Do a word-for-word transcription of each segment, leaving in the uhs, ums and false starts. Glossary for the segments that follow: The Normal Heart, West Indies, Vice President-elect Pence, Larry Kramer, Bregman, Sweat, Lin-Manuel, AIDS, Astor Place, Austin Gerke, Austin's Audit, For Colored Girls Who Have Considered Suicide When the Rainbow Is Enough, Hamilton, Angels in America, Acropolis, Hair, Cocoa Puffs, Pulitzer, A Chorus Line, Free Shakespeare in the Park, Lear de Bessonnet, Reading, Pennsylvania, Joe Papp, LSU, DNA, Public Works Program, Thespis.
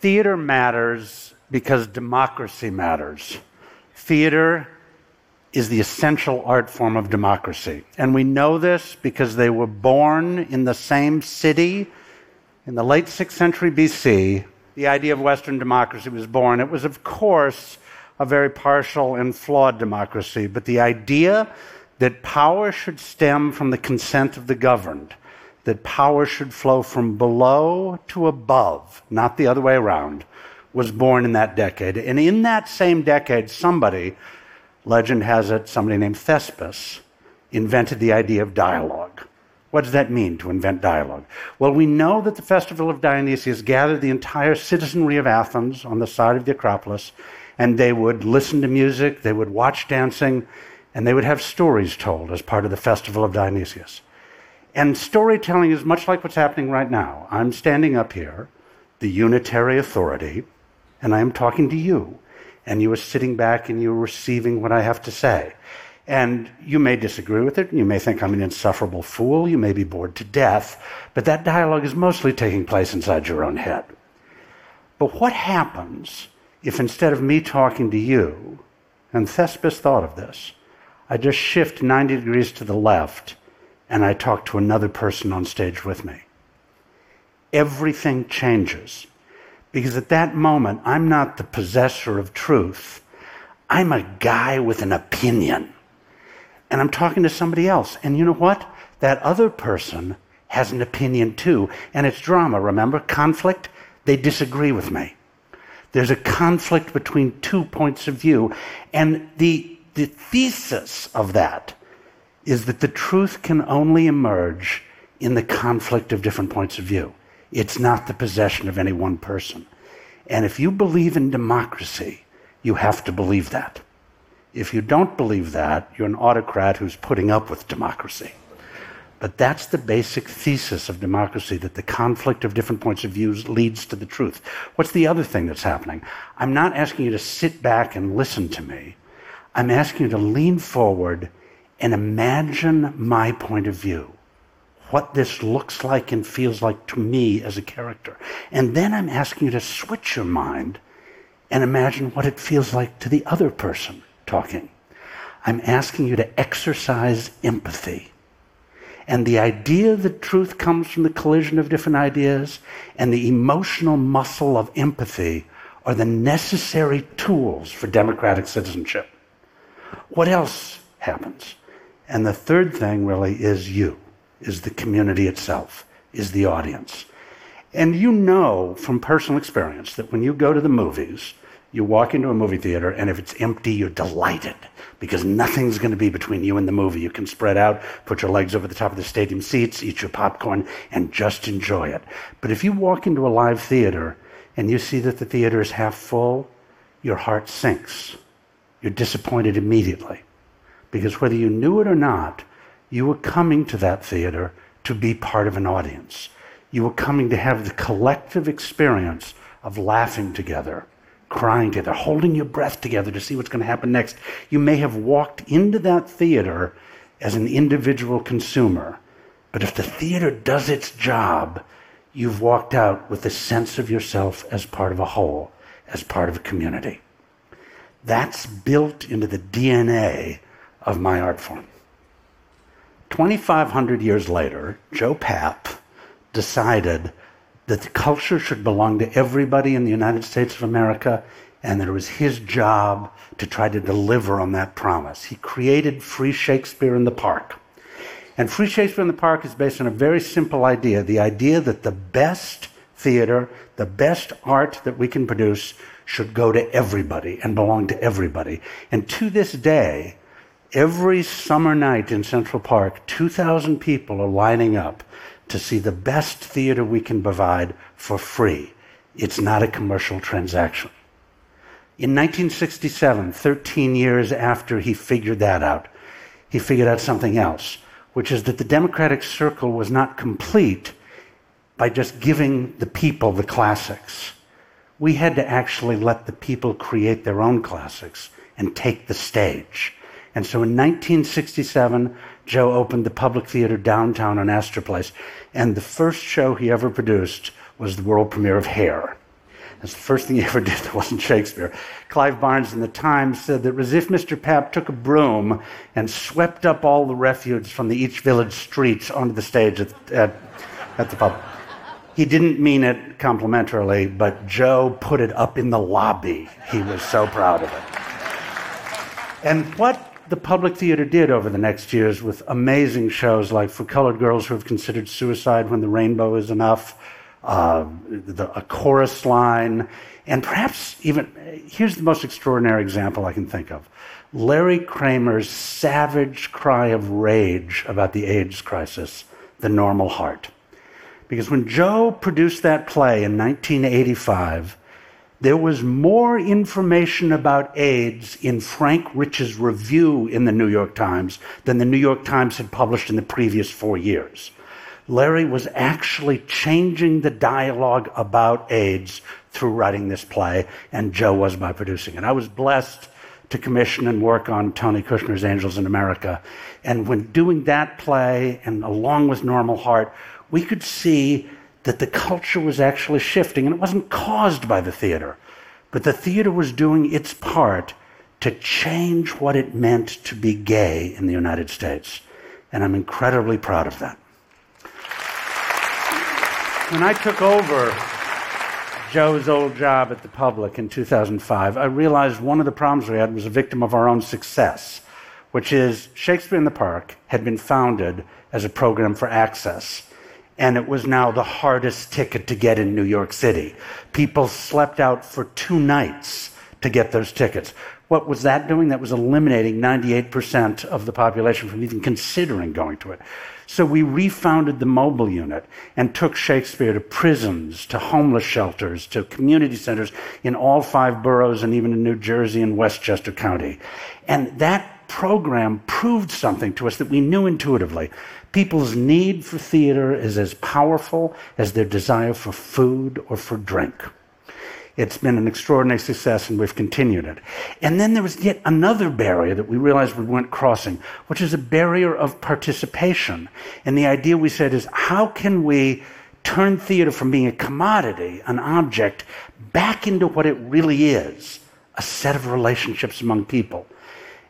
Theater matters because democracy matters. Theater is the essential art form of democracy. And we know this because they were born in the same city in the late sixth century B C. The idea of Western democracy was born. It was, of course, a very partial and flawed democracy, but the idea that power should stem from the consent of the governed, that power should flow from below to above, not the other way around, was born in that decade. And in that same decade, somebody, legend has it, somebody named Thespis, invented the idea of dialogue. What does that mean, to invent dialogue? Well, we know that the Festival of Dionysus gathered the entire citizenry of Athens on the side of the Acropolis, and they would listen to music, they would watch dancing, and they would have stories told as part of the Festival of Dionysus. And storytelling is much like what's happening right now. I'm standing up here, the unitary authority, and I am talking to you. And you are sitting back and you are receiving what I have to say. And you may disagree with it, you may think I'm an insufferable fool, you may be bored to death, but that dialogue is mostly taking place inside your own head. But what happens if instead of me talking to you, and Thespis thought of this, I just shift ninety degrees to the left and I talk to another person on stage with me? Everything changes. Because at that moment, I'm not the possessor of truth. I'm a guy with an opinion. And I'm talking to somebody else. And you know what? That other person has an opinion too. And it's drama, remember? Conflict, they disagree with me. There's a conflict between two points of view. And the, the thesis of that is that the truth can only emerge in the conflict of different points of view. It's not the possession of any one person. And if you believe in democracy, you have to believe that. If you don't believe that, you're an autocrat who's putting up with democracy. But that's the basic thesis of democracy, that the conflict of different points of views leads to the truth. What's the other thing that's happening? I'm not asking you to sit back and listen to me. I'm asking you to lean forward and imagine my point of view, what this looks like and feels like to me as a character. And then I'm asking you to switch your mind and imagine what it feels like to the other person talking. I'm asking you to exercise empathy. And the idea that truth comes from the collision of different ideas and the emotional muscle of empathy are the necessary tools for democratic citizenship. What else happens? And the third thing really is you. Is the community itself, is the audience. And you know from personal experience that when you go to the movies, you walk into a movie theater, and if it's empty, you're delighted, because nothing's going to be between you and the movie. You can spread out, put your legs over the top of the stadium seats, eat your popcorn, and just enjoy it. But if you walk into a live theater, and you see that the theater is half full, your heart sinks. You're disappointed immediately, because whether you knew it or not, you were coming to that theater to be part of an audience. You were coming to have the collective experience of laughing together, crying together, holding your breath together to see what's going to happen next. You may have walked into that theater as an individual consumer, but if the theater does its job, you've walked out with a sense of yourself as part of a whole, as part of a community. That's built into the D N A of my art form. twenty-five hundred years later, Joe Papp decided that the culture should belong to everybody in the United States of America, and that it was his job to try to deliver on that promise. He created Free Shakespeare in the Park. And Free Shakespeare in the Park is based on a very simple idea, the idea that the best theater, the best art that we can produce should go to everybody and belong to everybody. And to this day, every summer night in Central Park, two thousand people are lining up to see the best theater we can provide for free. It's not a commercial transaction. In nineteen sixty-seven, thirteen years after he figured that out, he figured out something else, which is that the democratic circle was not complete by just giving the people the classics. We had to actually let the people create their own classics and take the stage. And so in nineteen sixty-seven, Joe opened the Public Theater downtown on Astor Place, and the first show he ever produced was the world premiere of Hair. That's the first thing he ever did that wasn't Shakespeare. Clive Barnes in The Times said that as if Mister Papp took a broom and swept up all the refuse from the each village streets onto the stage at, at, at the pub. He didn't mean it complimentarily, but Joe put it up in the lobby. He was so proud of it. And what the Public Theater did over the next years with amazing shows like For Colored Girls Who Have Considered Suicide When the Rainbow Is Enough, Uh, the, A Chorus Line, and perhaps even, here's the most extraordinary example I can think of, Larry Kramer's savage cry of rage about the AIDS crisis, The Normal Heart. Because when Joe produced that play in nineteen eighty-five, there was more information about AIDS in Frank Rich's review in the New York Times than the New York Times had published in the previous four years. Larry was actually changing the dialogue about AIDS through writing this play, and Joe was by producing it. I was blessed to commission and work on Tony Kushner's Angels in America. And when doing that play, and along with Normal Heart, we could see that the culture was actually shifting, and it wasn't caused by the theater, but the theater was doing its part to change what it meant to be gay in the United States. And I'm incredibly proud of that. When I took over Joe's old job at the Public in two thousand five, I realized one of the problems we had was a victim of our own success, which is Shakespeare in the Park had been founded as a program for access, and it was now the hardest ticket to get in New York City. People slept out for two nights to get those tickets. What was that doing? That was eliminating ninety-eight percent of the population from even considering going to it. So we refounded the mobile unit and took Shakespeare to prisons, to homeless shelters, to community centers in all five boroughs and even in New Jersey and Westchester County. And that program proved something to us that we knew intuitively. People's need for theater is as powerful as their desire for food or for drink. It's been an extraordinary success, and we've continued it. And then there was yet another barrier that we realized we weren't crossing, which is a barrier of participation. And the idea we said is, how can we turn theater from being a commodity, an object, back into what it really is, a set of relationships among people?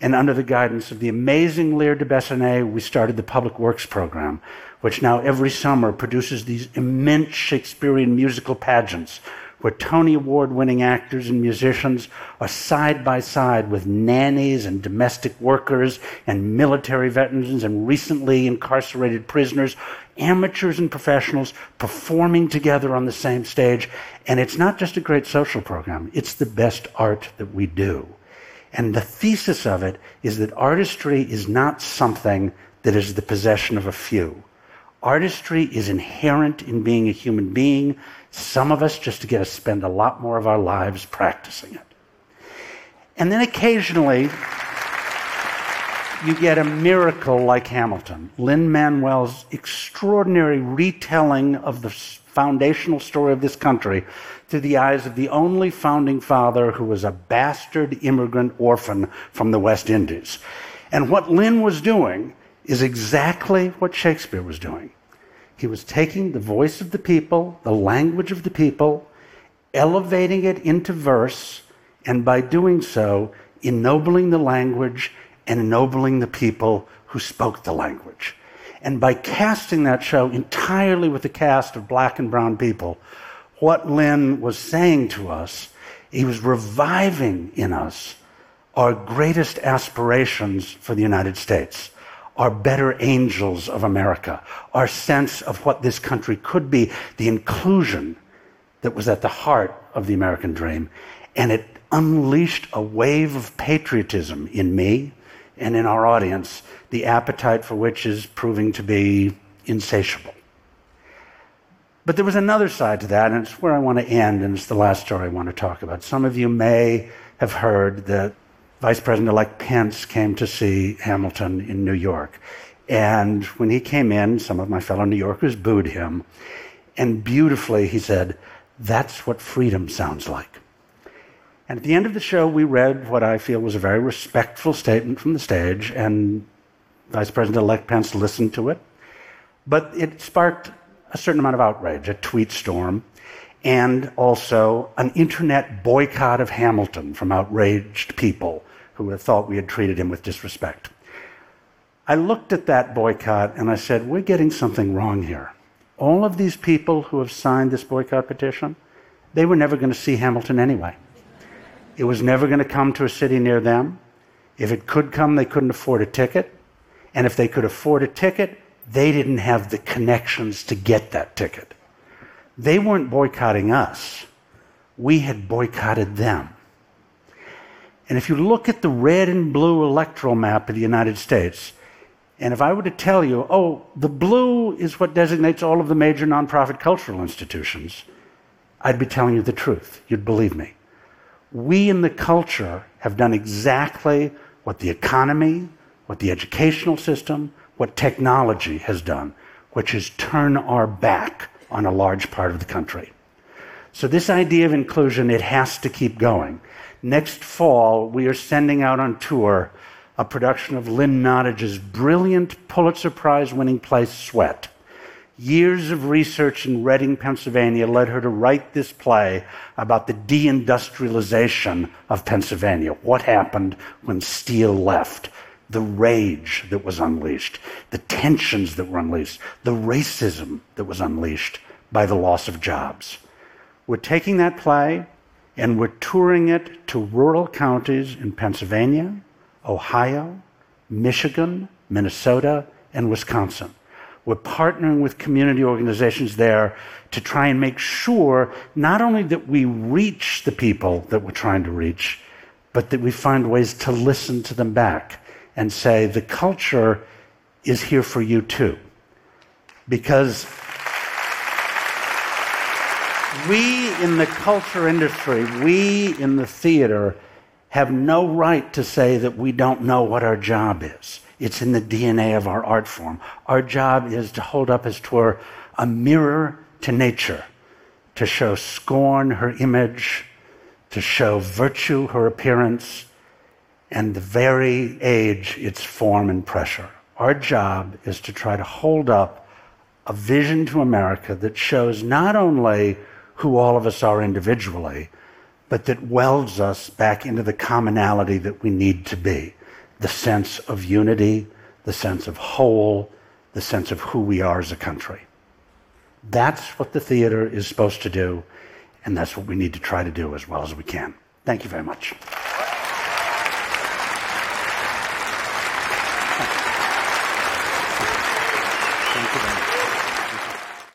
And under the guidance of the amazing Lear de Bessonnet, we started the Public Works Program, which now every summer produces these immense Shakespearean musical pageants, where Tony Award-winning actors and musicians are side by side with nannies and domestic workers and military veterans and recently incarcerated prisoners, amateurs and professionals performing together on the same stage. And it's not just a great social program, it's the best art that we do. And the thesis of it is that artistry is not something that is the possession of a few. Artistry is inherent in being a human being. Some of us just get to spend a lot more of our lives practicing it. And then occasionally, you get a miracle like Hamilton, Lin-Manuel's extraordinary retelling of the foundational story of this country through the eyes of the only founding father who was a bastard immigrant orphan from the West Indies. And what Lin was doing is exactly what Shakespeare was doing. He was taking the voice of the people, the language of the people, elevating it into verse, and by doing so, ennobling the language and ennobling the people who spoke the language. And by casting that show entirely with the cast of black and brown people, what Lin was saying to us, he was reviving in us our greatest aspirations for the United States, our better angels of America, our sense of what this country could be, the inclusion that was at the heart of the American dream. And it unleashed a wave of patriotism in me and in our audience, the appetite for which is proving to be insatiable. But there was another side to that, and it's where I want to end, and it's the last story I want to talk about. Some of you may have heard that Vice President-elect Pence came to see Hamilton in New York. And when he came in, some of my fellow New Yorkers booed him. And beautifully, he said, "That's what freedom sounds like." And at the end of the show, we read what I feel was a very respectful statement from the stage, and Vice President-elect Pence listened to it. But it sparked a certain amount of outrage, a tweet storm. and also an internet boycott of Hamilton from outraged people who had thought we had treated him with disrespect. I looked at that boycott and I said, we're getting something wrong here. All of these people who have signed this boycott petition, they were never going to see Hamilton anyway. It was never going to come to a city near them. If it could come, they couldn't afford a ticket. And if they could afford a ticket, they didn't have the connections to get that ticket. They weren't boycotting us. We had boycotted them. And if you look at the red and blue electoral map of the United States, and if I were to tell you, oh, the blue is what designates all of the major nonprofit cultural institutions, I'd be telling you the truth. You'd believe me. We in the culture have done exactly what the economy, what the educational system, what technology has done, which is turn our back on a large part of the country. So this idea of inclusion, it has to keep going. Next fall, we are sending out on tour a production of Lynn Nottage's brilliant Pulitzer Prize-winning play, Sweat. Years of research in Reading, Pennsylvania led her to write this play about the deindustrialization of Pennsylvania, what happened when steel left, the rage that was unleashed, the tensions that were unleashed, the racism that was unleashed by the loss of jobs. We're taking that play and we're touring it to rural counties in Pennsylvania, Ohio, Michigan, Minnesota, and Wisconsin. We're partnering with community organizations there to try and make sure not only that we reach the people that we're trying to reach, but that we find ways to listen to them back and say, the culture is here for you too. Because we in the culture industry, we in the theater, have no right to say that we don't know what our job is. It's in the D N A of our art form. Our job is to hold up, as it were, a mirror to nature, to show scorn, her image, to show virtue, her appearance, and the very age, its form and pressure. Our job is to try to hold up a vision to America that shows not only who all of us are individually, but that welds us back into the commonality that we need to be. The sense of unity, the sense of whole, the sense of who we are as a country. That's what the theater is supposed to do, and that's what we need to try to do as well as we can. Thank you very much.